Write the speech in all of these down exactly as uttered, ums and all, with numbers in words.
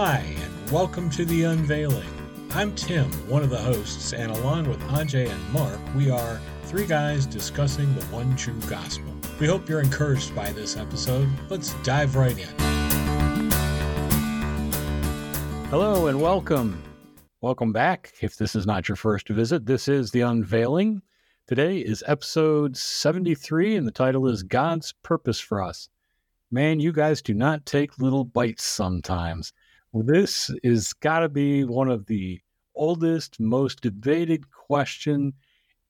Hi, and welcome to The Unveiling. I'm Tim, one of the hosts, and along with Ajay and Mark, we are three guys discussing the one true gospel. We hope you're encouraged by this episode. Let's dive right in. Hello and welcome. Welcome back. If this is not your first visit, this is The Unveiling. Today is episode seventy-three, and the title is God's Purpose for Us. Man, you guys do not take little bites sometimes. This is got to be one of the oldest, most debated question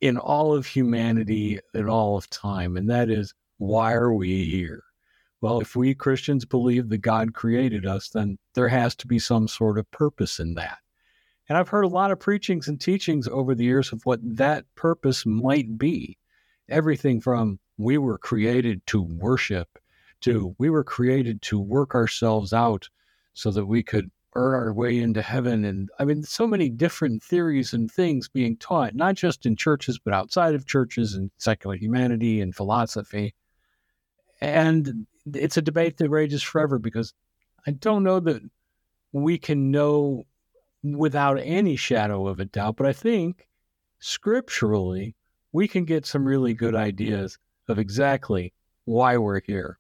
in all of humanity and all of time, and that is, why are we here? Well, if we Christians believe that God created us, then there has to be some sort of purpose in that. And I've heard a lot of preachings and teachings over the years of what that purpose might be. Everything from we were created to worship, to we were created to work ourselves out so that we could earn our way into heaven. And I mean, so many different theories and things being taught, not just in churches, but outside of churches and secular humanity and philosophy. And it's a debate that rages forever because I don't know that we can know without any shadow of a doubt, but I think scripturally, we can get some really good ideas of exactly why we're here.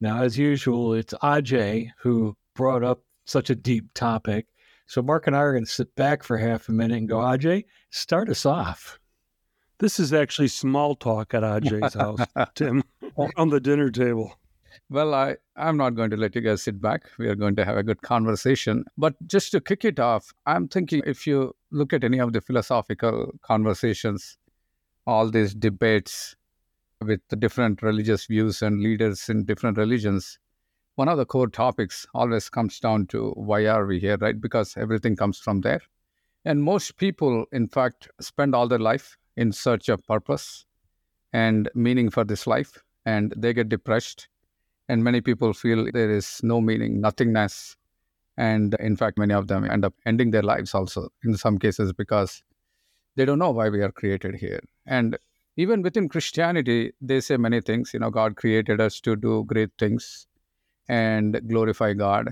Now, as usual, it's Ajay who brought up such a deep topic. So Mark and I are going to sit back for half a minute and go, Ajay, start us off. This is actually small talk at Ajay's house, Tim, on the dinner table. Well, I, I'm not going to let you guys sit back. We are going to have a good conversation. But just to kick it off, I'm thinking if you look at any of the philosophical conversations, all these debates with the different religious views and leaders in different religions, one of the core topics always comes down to why are we here, right? Because everything comes from there. And most people, in fact, spend all their life in search of purpose and meaning for this life, and they get depressed. And many people feel there is no meaning, nothingness. And in fact, many of them end up ending their lives also, in some cases, because they don't know why we are created here. And even within Christianity, they say many things. You know, God created us to do great things and glorify God.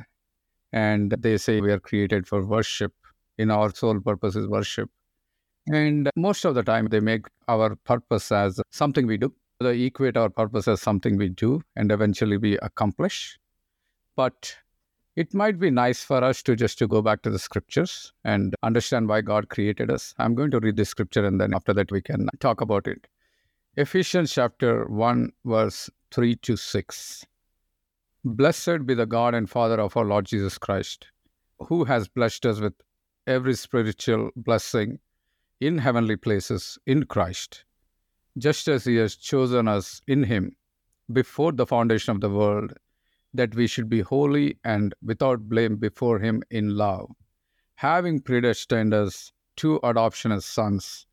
And they say we are created for worship. In our sole purpose is worship. And most of the time, they make our purpose as something we do. They equate our purpose as something we do and eventually we accomplish. But it might be nice for us to just to go back to the scriptures and understand why God created us. I'm going to read the scripture and then after that we can talk about it. Ephesians chapter one, verse three to six. Blessed be the God and Father of our Lord Jesus Christ, who has blessed us with every spiritual blessing in heavenly places in Christ, just as He has chosen us in Him before the foundation of the world, that we should be holy and without blame before Him in love, having predestined us to adoption as sons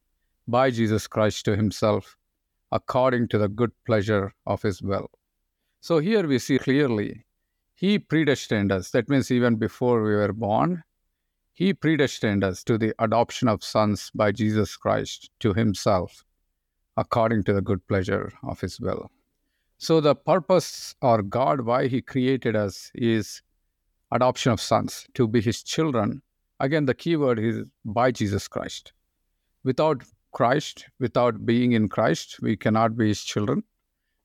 by Jesus Christ to Himself, according to the good pleasure of His will. So here we see clearly, He predestined us. That means even before we were born, He predestined us to the adoption of sons by Jesus Christ to Himself, according to the good pleasure of His will. So the purpose or God, why He created us, is adoption of sons, to be His children. Again, the key word is by Jesus Christ. Without Christ, without being in Christ, we cannot be His children.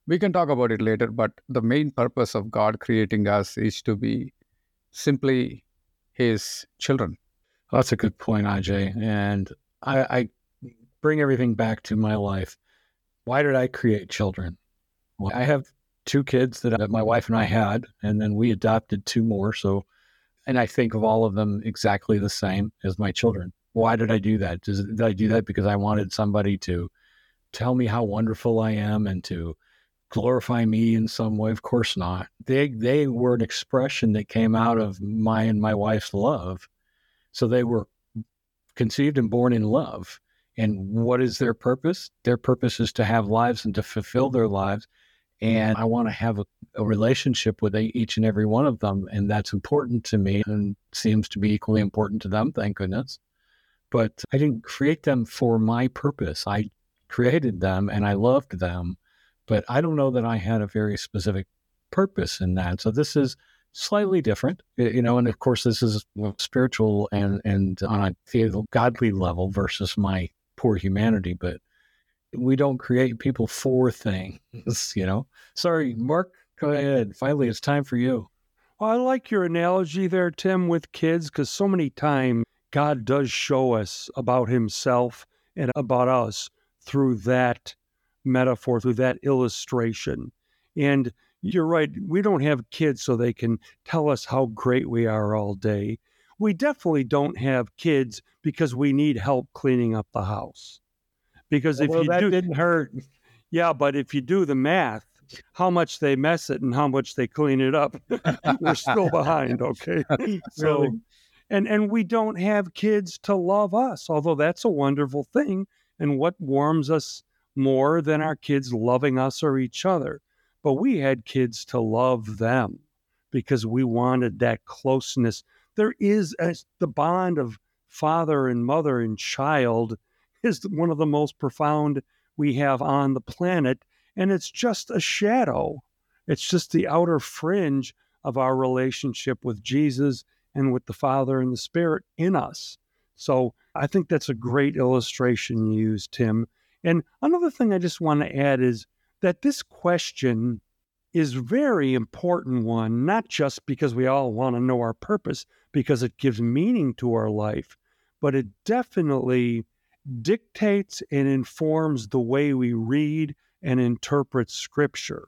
We can talk about it later, but the main purpose of God creating us is to be simply His children. Well, that's a good point, Ajay. And I, I bring everything back to my life. Why did I create children? Well, I have two kids that, I, that my wife and I had, and then we adopted two more. So, and I think of all of them exactly the same as my children. Why did I do that? Did I do that because I wanted somebody to tell me how wonderful I am and to glorify me in some way? Of course not. They they were an expression that came out of my and my wife's love. So they were conceived and born in love. And what is their purpose? Their purpose is to have lives and to fulfill their lives. And I want to have a, a relationship with each and every one of them. And that's important to me and seems to be equally important to them, thank goodness. But I didn't create them for my purpose. I created them and I loved them. But I don't know that I had a very specific purpose in that. So this is slightly different, you know, and of course this is spiritual and, and on a theological, godly level versus my poor humanity, but we don't create people for things, you know. Sorry, Mark, go ahead. Finally, it's time for you. Well, I like your analogy there, Tim, with kids, because so many times God does show us about himself and about us through that metaphor, through that illustration. And you're right, we don't have kids so they can tell us how great we are all day. We definitely don't have kids because we need help cleaning up the house. Because if well, you that do, didn't hurt. Yeah, but if you do the math, how much they mess it and how much they clean it up, we're still behind. Okay, so really? and and we don't have kids to love us, although that's a wonderful thing. And what warms us more than our kids loving us or each other? But we had kids to love them because we wanted that closeness. There is a, the bond of father and mother and child is one of the most profound we have on the planet, and it's just a shadow. It's just the outer fringe of our relationship with Jesus and with the Father and the Spirit in us. So I think that's a great illustration you used, Tim. And another thing I just want to add is that this question is a very important one, not just because we all want to know our purpose, because it gives meaning to our life, but it definitely dictates and informs the way we read and interpret Scripture.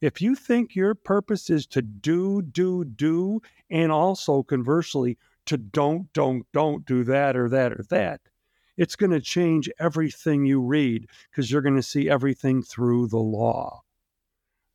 If you think your purpose is to do, do, do, and also conversely to don't, don't, don't do that or that or that, it's going to change everything you read because you're going to see everything through the law.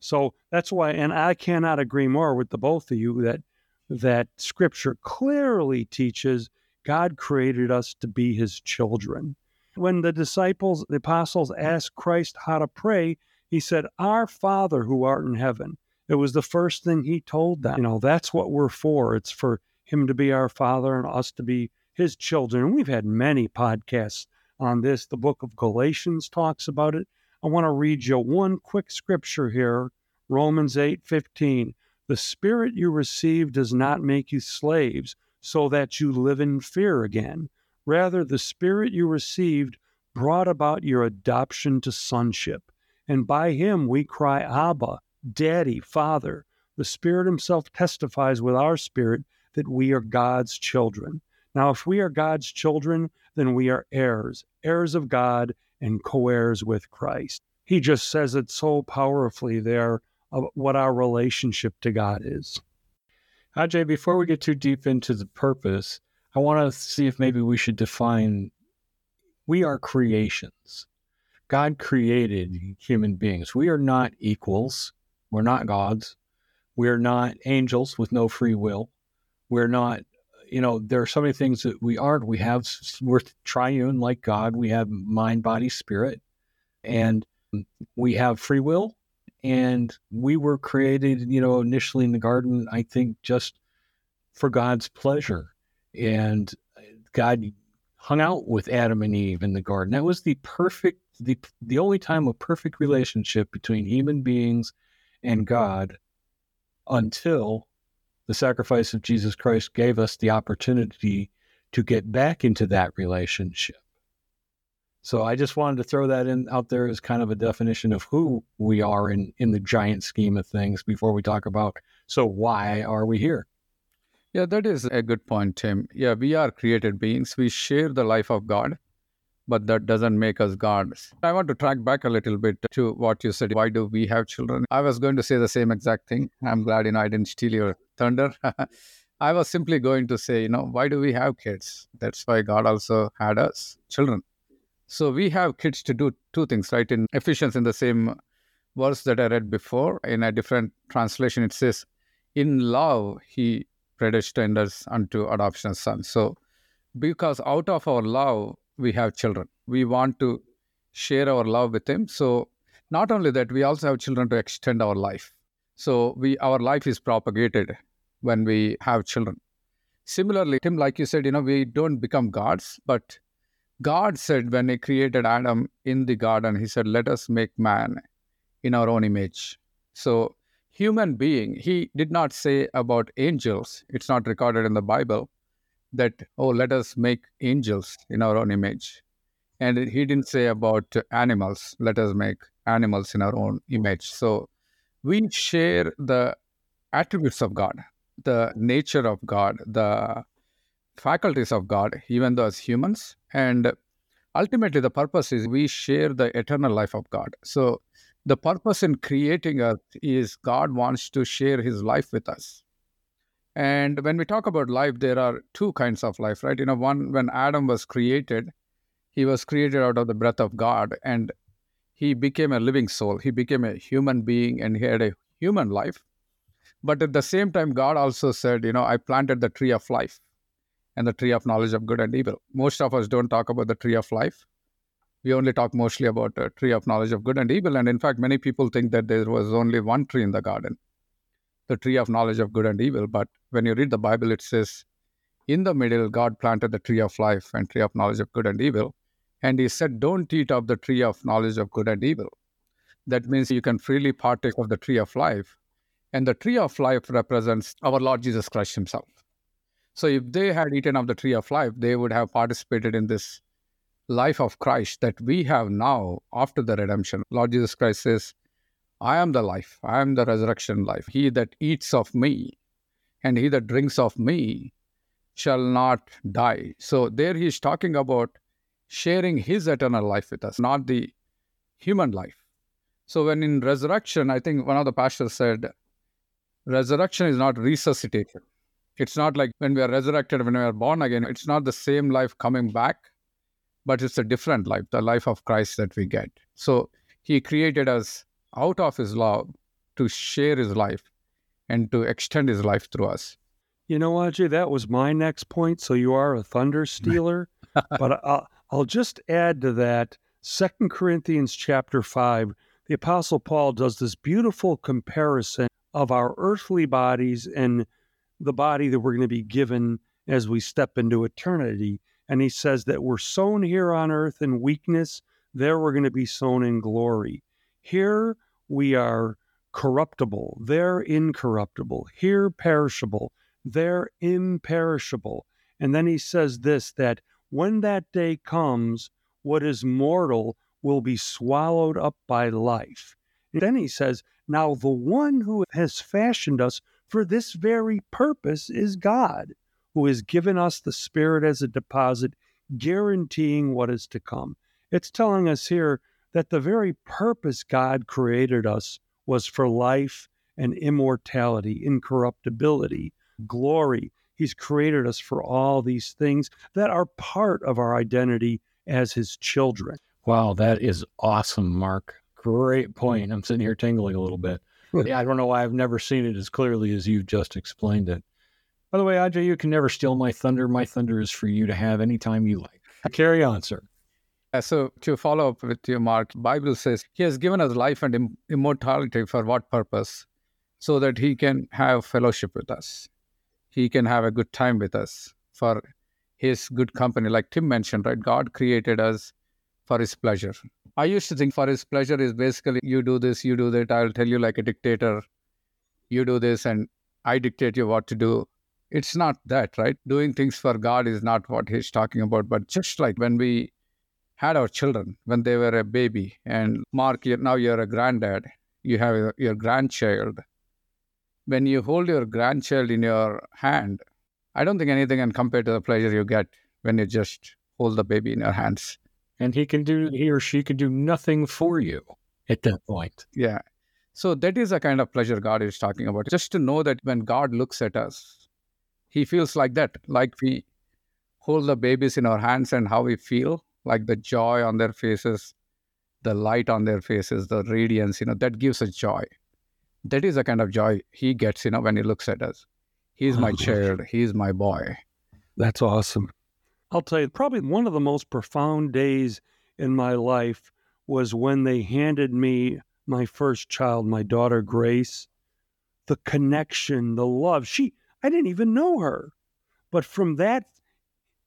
So that's why, and I cannot agree more with the both of you, that that Scripture clearly teaches God created us to be his children. When the disciples, the apostles asked Christ how to pray, he said, "Our Father who art in heaven." It was the first thing he told them. You know, that's what we're for. It's for him to be our Father and us to be his children. And we've had many podcasts on this. The book of Galatians talks about it. I want to read you one quick scripture here, Romans eight fifteen. "The Spirit you receive does not make you slaves, so that you live in fear again. Rather, the Spirit you received brought about your adoption to sonship. And by him we cry, Abba, Daddy, Father. The Spirit himself testifies with our spirit that we are God's children. Now, if we are God's children, then we are heirs, heirs of God and co-heirs with Christ." He just says it so powerfully there of what our relationship to God is. Ajay, before we get too deep into the purpose, I want to see if maybe we should define, we are creations. God created human beings. We are not equals. We're not gods. We're not angels with no free will. We're not, you know, there are so many things that we aren't. We have, we're triune like God. We have mind, body, spirit, and we have free will. And we were created, you know, initially in the garden, I think, just for God's pleasure. And God hung out with Adam and Eve in the garden. That was the perfect, the the only time a perfect relationship between human beings and God until the sacrifice of Jesus Christ gave us the opportunity to get back into that relationship. So I just wanted to throw that in out there as kind of a definition of who we are in, in the giant scheme of things before we talk about, so why are we here? Yeah, that is a good point, Tim. Yeah, we are created beings. We share the life of God, but that doesn't make us gods. I want to track back a little bit to what you said. Why do we have children? I was going to say the same exact thing. I'm glad, you know, I didn't steal your thunder. I was simply going to say, you know, why do we have kids? That's why God also had us, children. So we have kids to do two things, right? In Ephesians, in the same verse that I read before, in a different translation, it says, "In love, he predestined us unto adoption as sons." So because out of our love, we have children. We want to share our love with him. So not only that, we also have children to extend our life. So we our life is propagated when we have children. Similarly, Tim, like you said, you know, we don't become gods, but God said when he created Adam in the garden, he said, "Let us make man in our own image." So human being. He did not say about angels. It's not recorded in the Bible that, oh, let us make angels in our own image. And he didn't say about animals, let us make animals in our own image. So we share the attributes of God, the nature of God, the faculties of God, even though as humans. And ultimately, the purpose is we share the eternal life of God. So the purpose in creating us is God wants to share his life with us. And when we talk about life, there are two kinds of life, right? You know, one, when Adam was created, he was created out of the breath of God, and he became a living soul. He became a human being, and he had a human life. But at the same time, God also said, you know, I planted the tree of life and the tree of knowledge of good and evil. Most of us don't talk about the tree of life. We only talk mostly about the tree of knowledge of good and evil. And in fact, many people think that there was only one tree in the garden, the tree of knowledge of good and evil. But when you read the Bible, it says, in the middle, God planted the tree of life and tree of knowledge of good and evil. And he said, don't eat of the tree of knowledge of good and evil. That means you can freely partake of the tree of life. And the tree of life represents our Lord Jesus Christ himself. So if they had eaten of the tree of life, they would have participated in this life of Christ that we have now after the redemption. Lord Jesus Christ says, I am the life. I am the resurrection life. He that eats of me and he that drinks of me shall not die. So there he is talking about sharing his eternal life with us, not the human life. So when in resurrection, I think one of the pastors said, resurrection is not resuscitation. It's not like when we are resurrected, when we are born again, it's not the same life coming back, but it's a different life, the life of Christ that we get. So he created us out of his love to share his life and to extend his life through us. You know, Ajay, that was my next point. So you are a thunder stealer, but I'll, I'll just add to that, Second Corinthians chapter five, the Apostle Paul does this beautiful comparison of our earthly bodies and the body that we're going to be given as we step into eternity. And he says that we're sown here on earth in weakness. There we're going to be sown in glory. Here we are corruptible. There incorruptible. Here perishable. There imperishable. And then he says this, that when that day comes, what is mortal will be swallowed up by life. And then he says, now the one who has fashioned us for this very purpose is God, who has given us the Spirit as a deposit, guaranteeing what is to come. It's telling us here that the very purpose God created us was for life and immortality, incorruptibility, glory. He's created us for all these things that are part of our identity as his children. Wow, that is awesome, Mark. Great point. I'm sitting here tingling a little bit. Yeah, I don't know why I've never seen it as clearly as you've just explained it. By the way, Ajay, you can never steal my thunder. My thunder is for you to have any time you like. Carry on, sir. Uh, so to follow up with you, Mark, Bible says he has given us life and im- immortality for what purpose? So that he can have fellowship with us. He can have a good time with us for his good company. Like Tim mentioned, right? God created us for his pleasure. I used to think for his pleasure is basically you do this, you do that. I'll tell you like a dictator, you do this and I dictate you what to do. It's not that, right? Doing things for God is not what he's talking about. But just like when we had our children, when they were a baby, and Mark, you're, now you're a granddad, you have your, your grandchild. When you hold your grandchild in your hand, I don't think anything can compare to the pleasure you get when you just hold the baby in your hands. And he can do, he or she can do nothing for you at that point. Yeah. So that is the kind of pleasure God is talking about. Just to know that when God looks at us, he feels like that, like we hold the babies in our hands and how we feel, like the joy on their faces, the light on their faces, the radiance, you know, that gives us joy. That is the kind of joy he gets, you know, when he looks at us. He's oh, my child. He's my boy. That's awesome. I'll tell you, probably one of the most profound days in my life was when they handed me my first child, my daughter, Grace. The connection, the love. She, I didn't even know her. But from that,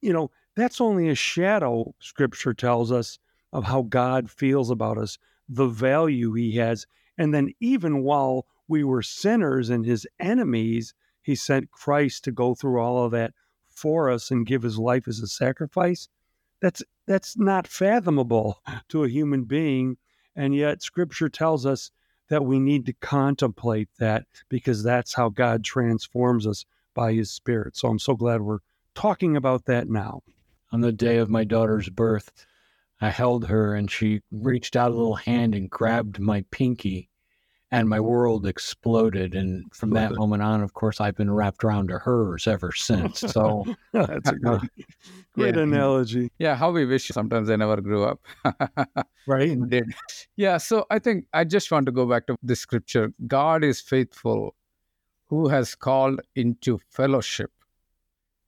you know, that's only a shadow, Scripture tells us, of how God feels about us, the value he has. And then even while we were sinners and his enemies, he sent Christ to go through all of that for us and give his life as a sacrifice. That's that's not fathomable to a human being. And yet Scripture tells us that we need to contemplate that, because that's how God transforms us by his Spirit. So I'm so glad we're talking about that now. On the day of my daughter's birth, I held her and she reached out a little hand and grabbed my pinky, and my world exploded. And from that moment on, of course, I've been wrapped around to hers ever since. So that's a great, great yeah. analogy. Yeah, how we wish sometimes I never grew up. Right. Indeed. Yeah, so I think I just want to go back to the scripture. God is faithful, who has called into fellowship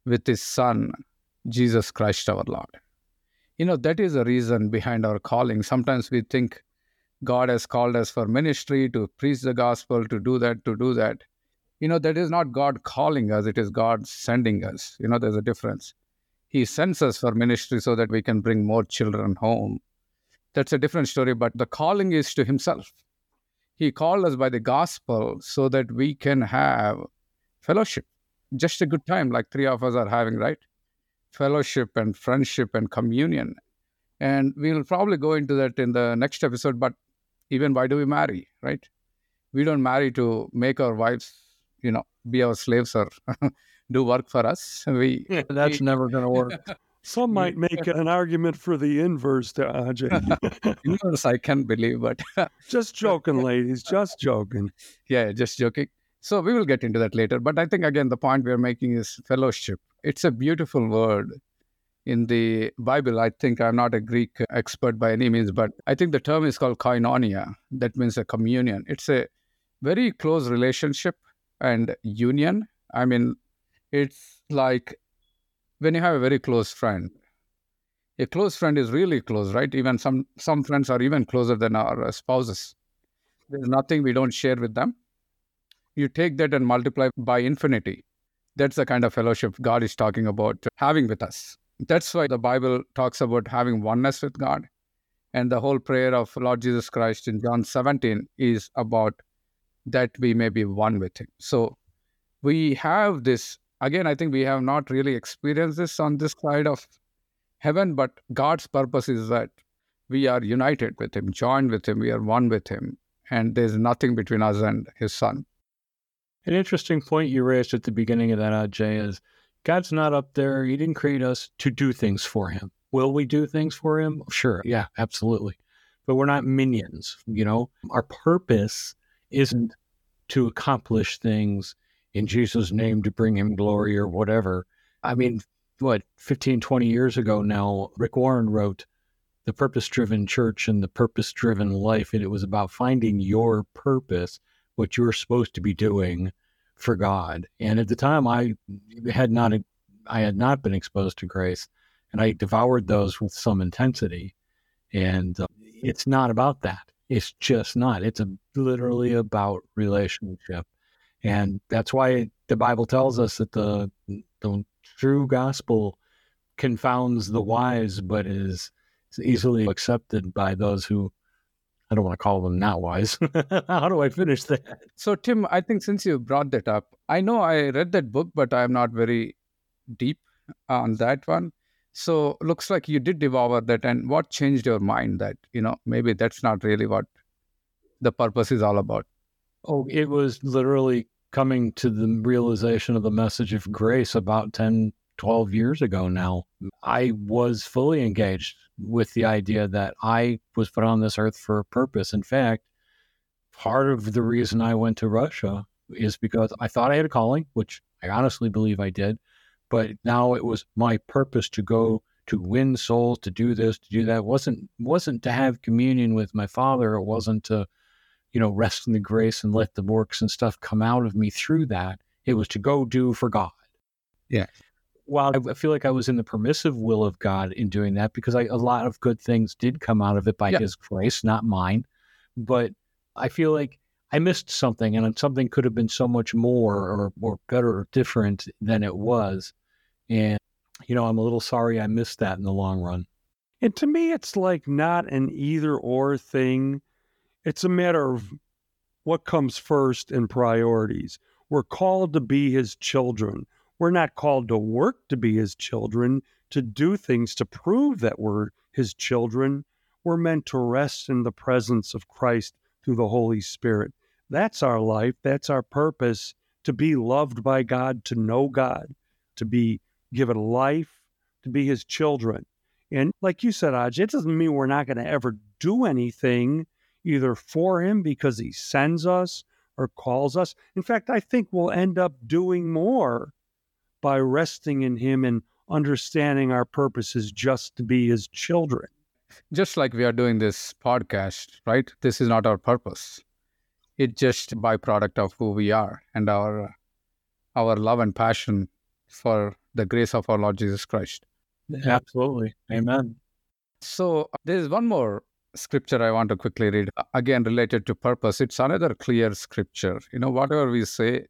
with his Son, Jesus Christ our Lord. You know, that is the reason behind our calling. Sometimes we think God has called us for ministry, to preach the gospel, to do that, to do that. You know, that is not God calling us. It is God sending us. You know, there's a difference. He sends us for ministry so that we can bring more children home. That's a different story, but the calling is to himself. He called us by the gospel so that we can have fellowship. Just a good time like three of us are having, right? Fellowship and friendship and communion. And we'll probably go into that in the next episode, but even why do we marry, right? We don't marry to make our wives, you know, be our slaves or do work for us. We yeah, That's we, never going to work. Some might make an argument for the inverse to Ajay. Inverse, I can believe, but... just joking, ladies, just joking. Yeah, just joking. So we will get into that later. But I think, again, the point we're making is fellowship. It's a beautiful word. In the Bible, I think, I'm not a Greek expert by any means, but I think the term is called koinonia. That means a communion. It's a very close relationship and union. I mean, it's like when you have a very close friend. A close friend is really close, right? Even some, some friends are even closer than our spouses. There's nothing we don't share with them. You take that and multiply by infinity. That's the kind of fellowship God is talking about having with us. That's why the Bible talks about having oneness with God. And the whole prayer of Lord Jesus Christ in John seventeen is about that we may be one with him. So we have this, again, I think we have not really experienced this on this side of heaven, but God's purpose is that we are united with him, joined with him, we are one with him, and there's nothing between us and his Son. An interesting point you raised at the beginning of that, Ajay, is God's not up there. He didn't create us to do things for him. Will we do things for him? Sure. Yeah, absolutely. But we're not minions, you know. Our purpose isn't to accomplish things in Jesus' name to bring him glory or whatever. I mean, what, fifteen, twenty years ago now, Rick Warren wrote The Purpose-Driven Church and the Purpose-Driven Life, and it was about finding your purpose, what you're supposed to be doing for God. And at the time I had not, I had not been exposed to grace, and I devoured those with some intensity. And uh, it's not about that. It's just not, it's a, literally about relationship. And that's why the Bible tells us that the, the true gospel confounds the wise, but is easily accepted by those who, I don't want to call them not wise. How do I finish that? So, Tim, I think since you brought that up, I know I read that book, but I'm not very deep on that one. So, looks like you did devour that. And what changed your mind that, you know, maybe that's not really what the purpose is all about? Oh, it was literally coming to the realization of the message of grace about ten, twelve years ago now. I was fully engaged with the idea that I was put on this earth for a purpose. In fact, part of the reason I went to Russia is because I thought I had a calling, which I honestly believe I did, but now it was my purpose to go to win souls, to do this, to do that. It wasn't wasn't to have communion with my Father. It wasn't to, you know, rest in the grace and let the works and stuff come out of me through that. It was to go do for God. Yeah. Wow, I feel like I was in the permissive will of God in doing that, because I, a lot of good things did come out of it by yeah. his grace, not mine. But I feel like I missed something, and something could have been so much more or, or better or different than it was. And, you know, I'm a little sorry I missed that in the long run. And to me, it's like not an either or thing. It's a matter of what comes first in priorities. We're called to be his children. We're not called to work to be his children, to do things to prove that we're his children. We're meant to rest in the presence of Christ through the Holy Spirit. That's our life. That's our purpose, to be loved by God, to know God, to be given life, to be his children. And like you said, Aj, it doesn't mean we're not going to ever do anything either for him because he sends us or calls us. In fact, I think we'll end up doing more by resting in him and understanding our purpose is just to be his children. Just like we are doing this podcast, right? This is not our purpose. It's just a byproduct of who we are and our our love and passion for the grace of our Lord Jesus Christ. Absolutely. Amen. So there's one more scripture I want to quickly read. Again, related to purpose, it's another clear scripture. You know, whatever we say,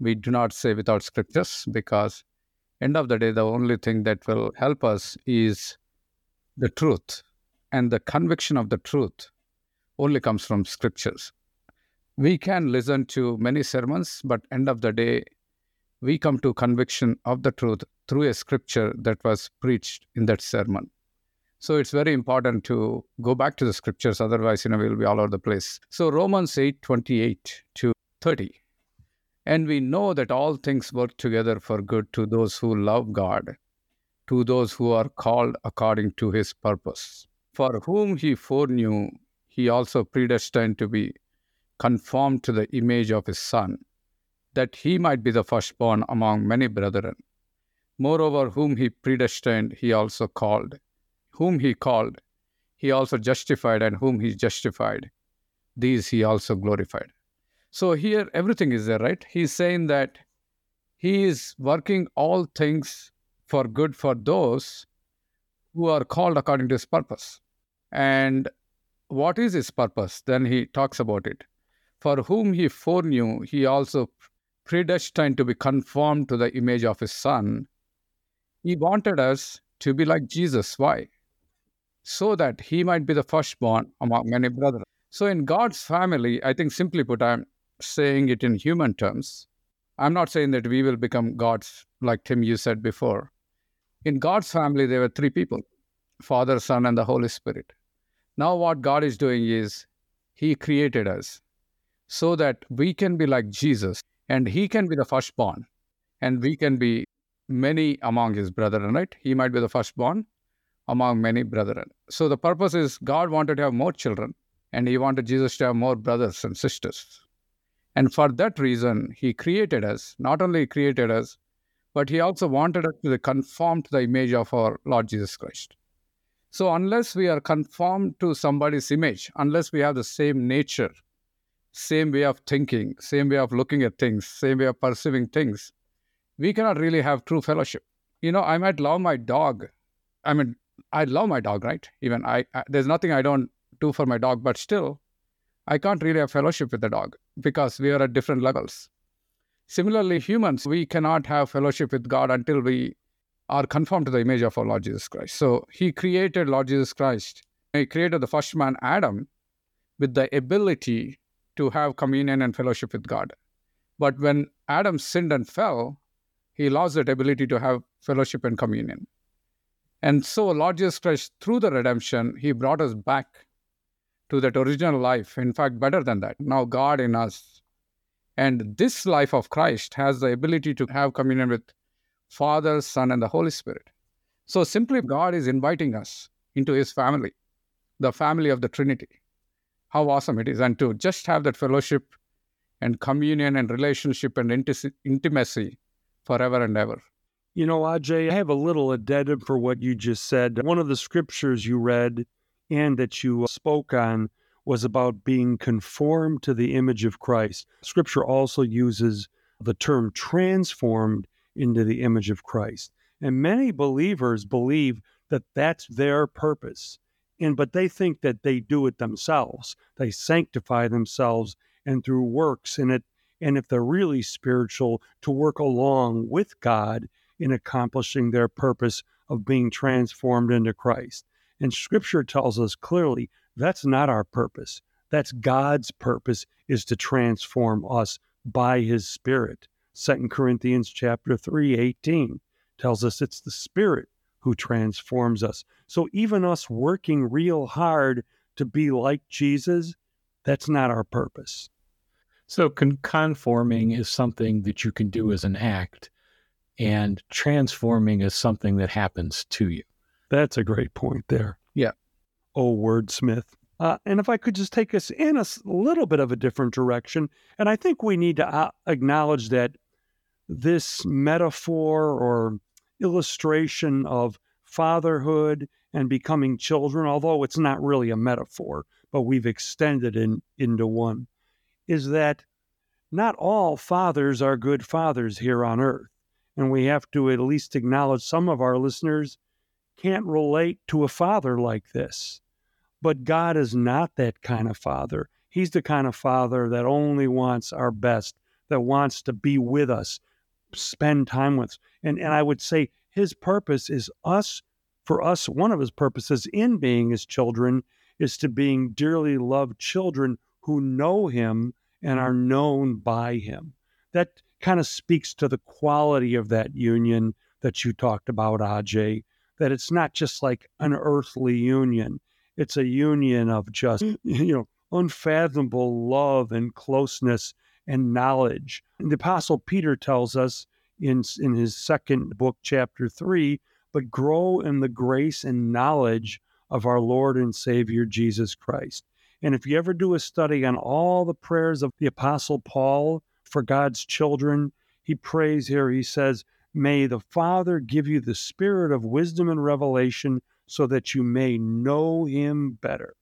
we do not say without scriptures, because end of the day, the only thing that will help us is the truth, and the conviction of the truth only comes from scriptures. We can listen to many sermons, but end of the day, we come to conviction of the truth through a scripture that was preached in that sermon. So it's very important to go back to the scriptures, otherwise, you know, we'll be all over the place. So Romans eight twenty-eight to thirty. And we know that all things work together for good to those who love God, to those who are called according to his purpose. For whom he foreknew, he also predestined to be conformed to the image of his Son, that he might be the firstborn among many brethren. Moreover, whom he predestined, he also called. Whom he called, he also justified, and whom he justified, these he also glorified. So here, everything is there, right? He's saying that he is working all things for good for those who are called according to his purpose. And what is his purpose? Then he talks about it. For whom he foreknew, he also predestined to be conformed to the image of his Son. He wanted us to be like Jesus. Why? So that he might be the firstborn among many brethren. So in God's family, I think simply put, I'm saying it in human terms. I'm not saying that we will become gods like Tim, you said before. In God's family, there were three people, Father, Son, and the Holy Spirit. Now what God is doing is he created us so that we can be like Jesus, and he can be the firstborn, and we can be many among his brethren, right? He might be the firstborn among many brethren. So the purpose is God wanted to have more children, and he wanted Jesus to have more brothers and sisters. And for that reason, he created us. Not only created us, but he also wanted us to be conformed to the image of our Lord Jesus Christ. So unless we are conformed to somebody's image, unless we have the same nature, same way of thinking, same way of looking at things, same way of perceiving things, we cannot really have true fellowship. You know, I might love my dog. I mean, I love my dog, right? Even I, I there's nothing I don't do for my dog, but still, I can't really have fellowship with the dog because we are at different levels. Similarly, humans, we cannot have fellowship with God until we are conformed to the image of our Lord Jesus Christ. So he created Lord Jesus Christ. He created the first man, Adam, with the ability to have communion and fellowship with God. But when Adam sinned and fell, he lost that ability to have fellowship and communion. And so Lord Jesus Christ, through the redemption, he brought us back to that original life. In fact, better than that. Now God in us. And this life of Christ has the ability to have communion with Father, Son, and the Holy Spirit. So simply God is inviting us into his family, the family of the Trinity. How awesome it is. And to just have that fellowship and communion and relationship and inti- intimacy forever and ever. You know, Ajay, I have a little addendum for what you just said. One of the scriptures you read and that you spoke on was about being conformed to the image of Christ. Scripture also uses the term transformed into the image of Christ. And many believers believe that that's their purpose. And but they think that they do it themselves. They sanctify themselves and through works in it. And if they're really spiritual, to work along with God in accomplishing their purpose of being transformed into Christ. And Scripture tells us clearly that's not our purpose. That's God's purpose, is to transform us by his Spirit. Second Corinthians chapter three, eighteen tells us it's the Spirit who transforms us. So even us working real hard to be like Jesus, that's not our purpose. So con- conforming is something that you can do as an act, and transforming is something that happens to you. That's a great point there. Yeah. Oh, wordsmith. Uh, and if I could just take us in a little bit of a different direction, and I think we need to uh, acknowledge that this metaphor or illustration of fatherhood and becoming children, although it's not really a metaphor, but we've extended in, into one, is that not all fathers are good fathers here on earth. And we have to at least acknowledge some of our listeners can't relate to a father like this. But God is not that kind of father. He's the kind of father that only wants our best, that wants to be with us, spend time with us. And, and I would say his purpose is us, for us, one of his purposes in being his children is to being dearly loved children who know him and are known by him. That kind of speaks to the quality of that union that you talked about, Ajay, that it's not just like an earthly union. It's a union of just, you know, unfathomable love and closeness and knowledge. And the Apostle Peter tells us in, in his second book, chapter three, but grow in the grace and knowledge of our Lord and Savior, Jesus Christ. And if you ever do a study on all the prayers of the Apostle Paul for God's children, he prays here, he says, may the Father give you the spirit of wisdom and revelation so that you may know him better.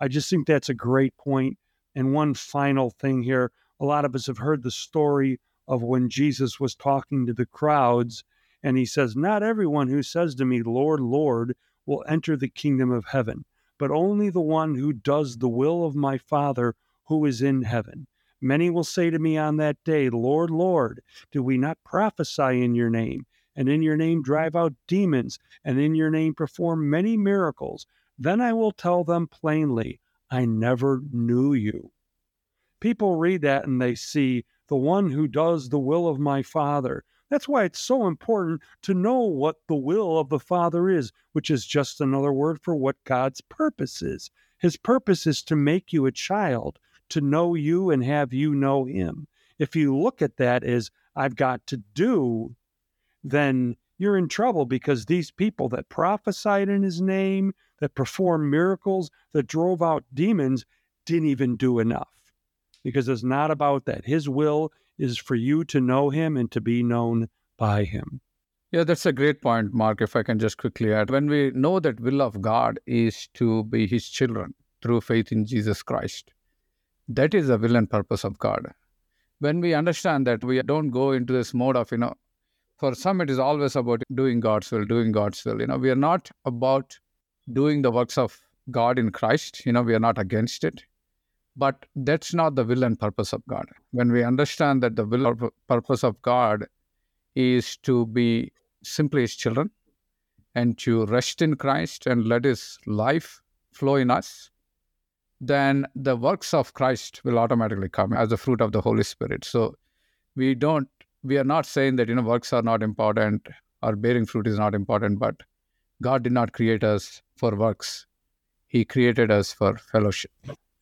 I just think that's a great point. And one final thing here, a lot of us have heard the story of when Jesus was talking to the crowds, and he says, not everyone who says to me, Lord, Lord, will enter the kingdom of heaven, but only the one who does the will of my Father who is in heaven. Many will say to me on that day, Lord, Lord, do we not prophesy in your name? And in your name drive out demons, and in your name perform many miracles. Then I will tell them plainly, I never knew you. People read that and they see the one who does the will of my Father. That's why it's so important to know what the will of the Father is, which is just another word for what God's purpose is. His purpose is to make you a child, to know you and have you know him. If you look at that as I've got to do, then you're in trouble, because these people that prophesied in his name, that performed miracles, that drove out demons, didn't even do enough. Because it's not about that. His will is for you to know him and to be known by him. Yeah, that's a great point, Mark, if I can just quickly add. When we know that will of God is to be his children through faith in Jesus Christ, that is the will and purpose of God. When we understand that, we don't go into this mode of, you know, for some, it is always about doing God's will, doing God's will. You know, we are not about doing the works of God in Christ. You know, we are not against it. But that's not the will and purpose of God. When we understand that the will or purpose of God is to be simply his children and to rest in Christ and let his life flow in us, then the works of Christ will automatically come as a fruit of the Holy Spirit. So we don't We are not saying that, you know, works are not important or bearing fruit is not important, but God did not create us for works. He created us for fellowship.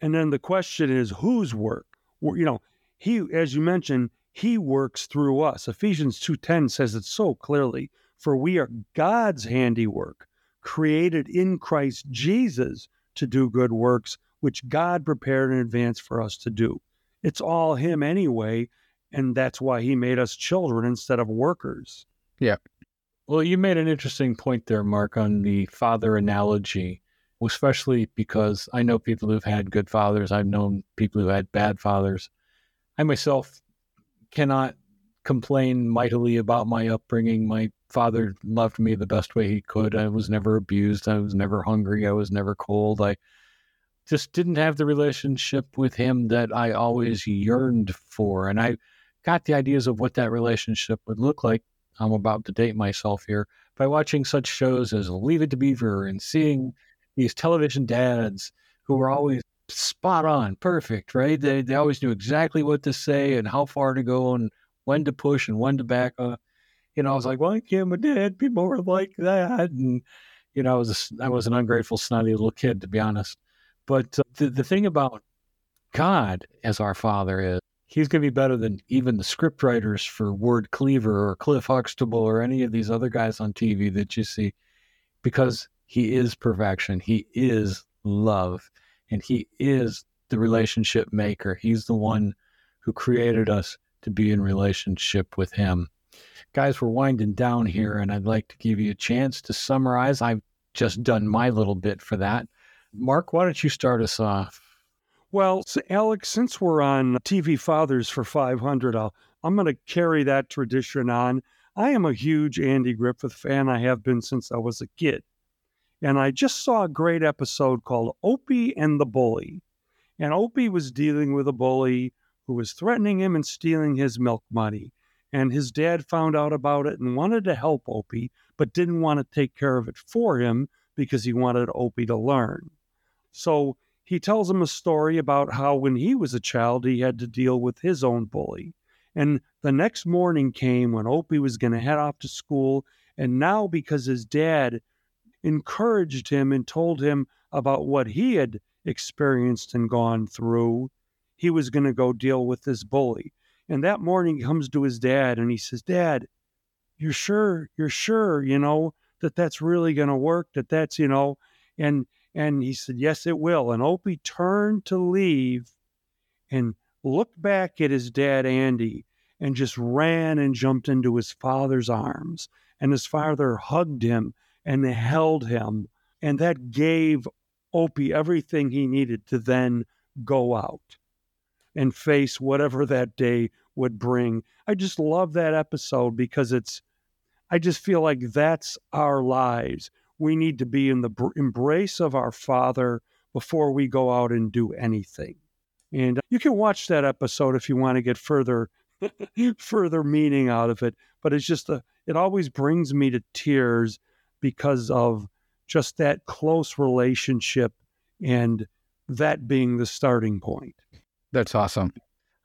And then the question is, whose work? You know, he, as you mentioned, he works through us. Ephesians two ten says it so clearly, for we are God's handiwork, created in Christ Jesus to do good works, which God prepared in advance for us to do. It's all him anyway. And that's why he made us children instead of workers. Yeah. Well, you made an interesting point there, Mark, on the father analogy, especially because I know people who've had good fathers. I've known people who had bad fathers. I myself cannot complain mightily about my upbringing. My father loved me the best way he could. I was never abused. I was never hungry. I was never cold. I just didn't have the relationship with him that I always yearned for. And I got the ideas of what that relationship would look like. I'm about to date myself here by watching such shows as Leave It to Beaver and seeing these television dads who were always spot on, perfect, right? They they always knew exactly what to say and how far to go and when to push and when to back up. You know, I was like, why can't my dad be more like that? And, you know, I was a, I was an ungrateful, snotty little kid, to be honest. But uh, the, the thing about God as our Father is he's going to be better than even the script writers for Word Cleaver or Cliff Huxtable or any of these other guys on T V that you see, because he is perfection. He is love, and he is the relationship maker. He's the one who created us to be in relationship with him. Guys, we're winding down here, and I'd like to give you a chance to summarize. I've just done my little bit for that. Mark, why don't you start us off? Well, so Alex, since we're on T V Fathers for five hundred, I'll, I'm going to carry that tradition on. I am a huge Andy Griffith fan. I have been since I was a kid. And I just saw a great episode called Opie and the Bully. And Opie was dealing with a bully who was threatening him and stealing his milk money. And his dad found out about it and wanted to help Opie, but didn't want to take care of it for him because he wanted Opie to learn. So he tells him a story about how when he was a child, he had to deal with his own bully. And the next morning came when Opie was going to head off to school. And now because his dad encouraged him and told him about what he had experienced and gone through, he was going to go deal with this bully. And that morning he comes to his dad and he says, Dad, you're sure, you're sure, you know, that that's really going to work, that that's, you know, and, and he said, yes, it will. And Opie turned to leave and looked back at his dad, Andy, and just ran and jumped into his father's arms. And his father hugged him and held him. And that gave Opie everything he needed to then go out and face whatever that day would bring. I just love that episode because it's, I just feel like that's our lives. We need to be in the br- embrace of our Father before we go out and do anything. And you can watch that episode if you want to get further, further meaning out of it. But it's just, a, it always brings me to tears because of just that close relationship and that being the starting point. That's awesome.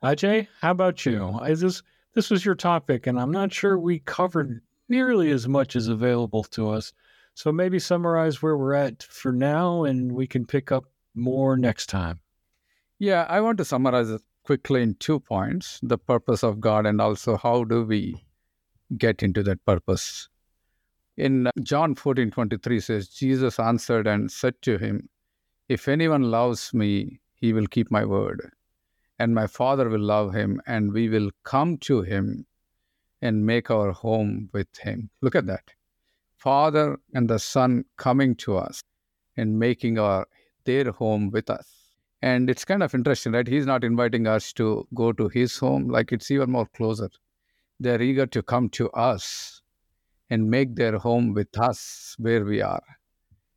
Ajay, how about you? Is this, this was your topic, and I'm not sure we covered nearly as much as available to us. So maybe summarize where we're at for now, and we can pick up more next time. Yeah, I want to summarize it quickly in two points, the purpose of God and also how do we get into that purpose. In John fourteen twenty-three says, Jesus answered and said to him, if anyone loves me, he will keep my word. And my Father will love him, and we will come to him and make our home with him. Look at that. Father and the Son coming to us and making our their home with us. And it's kind of interesting, right? He's not inviting us to go to his home. Like, it's even more closer. They're eager to come to us and make their home with us where we are.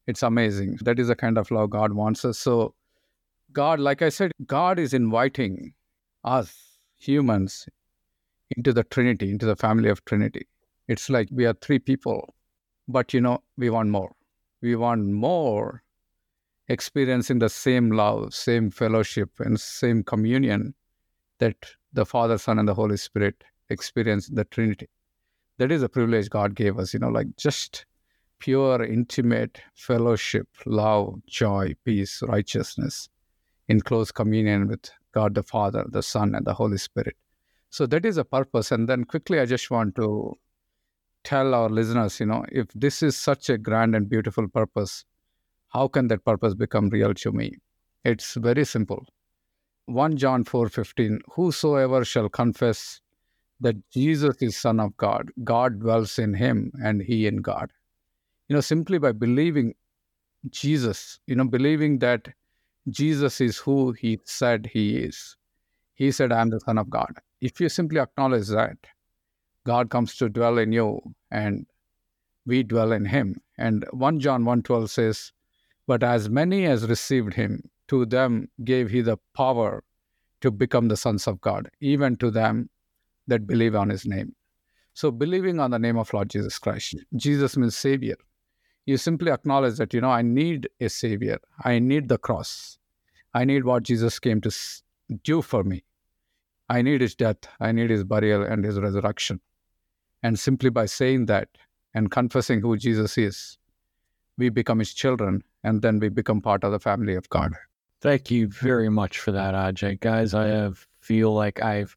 It's amazing. That is the kind of love God wants us. So God, like I said, God is inviting us humans into the Trinity, into the family of Trinity. It's like we are three people, but you know, we want more. We want more experiencing the same love, same fellowship, and same communion that the Father, Son, and the Holy Spirit experience in the Trinity. That is a privilege God gave us, you know, like just pure, intimate fellowship, love, joy, peace, righteousness, in close communion with God the Father, the Son, and the Holy Spirit. So that is a purpose. And then quickly, I just want to tell our listeners, you know, if this is such a grand and beautiful purpose, how can that purpose become real to me? It's very simple. First John four fifteen, whosoever shall confess that Jesus is Son of God, God dwells in him and he in God. You know, simply by believing Jesus, you know, believing that Jesus is who he said he is. He said, I am the Son of God. If you simply acknowledge that, God comes to dwell in you and we dwell in him. And First John one twelve says, but as many as received him, to them gave he the power to become the sons of God, even to them that believe on his name. So believing on the name of Lord Jesus Christ, Jesus means Savior. You simply acknowledge that, you know, I need a Savior. I need the cross. I need what Jesus came to do for me. I need his death, I need his burial and his resurrection. And simply by saying that and confessing who Jesus is, we become his children, and then we become part of the family of God. Thank you very much for that, Ajay. Guys, I have, feel like I've,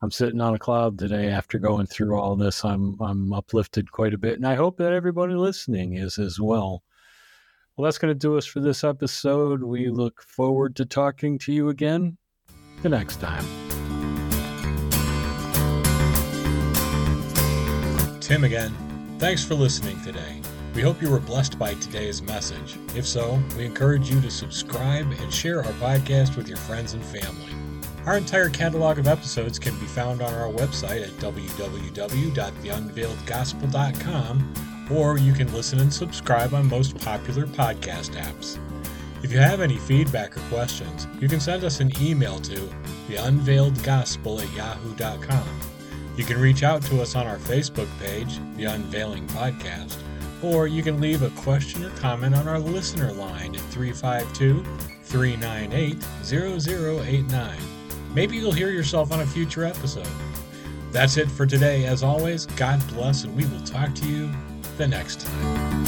I'm sitting on a cloud today after going through all this. I'm I'm uplifted quite a bit, and I hope that everybody listening is as well. Well, that's going to do us for this episode. We look forward to talking to you again the next time. Tim again. Thanks for listening today. We hope you were blessed by today's message. If so, we encourage you to subscribe and share our podcast with your friends and family. Our entire catalog of episodes can be found on our website at w w w dot the unveiled gospel dot com, or you can listen and subscribe on most popular podcast apps. If you have any feedback or questions, you can send us an email to the unveiled gospel at yahoo dot com. You can reach out to us on our Facebook page, The Unveiling Podcast, or you can leave a question or comment on our listener line at three five two, three nine eight, zero zero eight nine. Maybe you'll hear yourself on a future episode. That's it for today. As always, God bless, and we will talk to you the next time.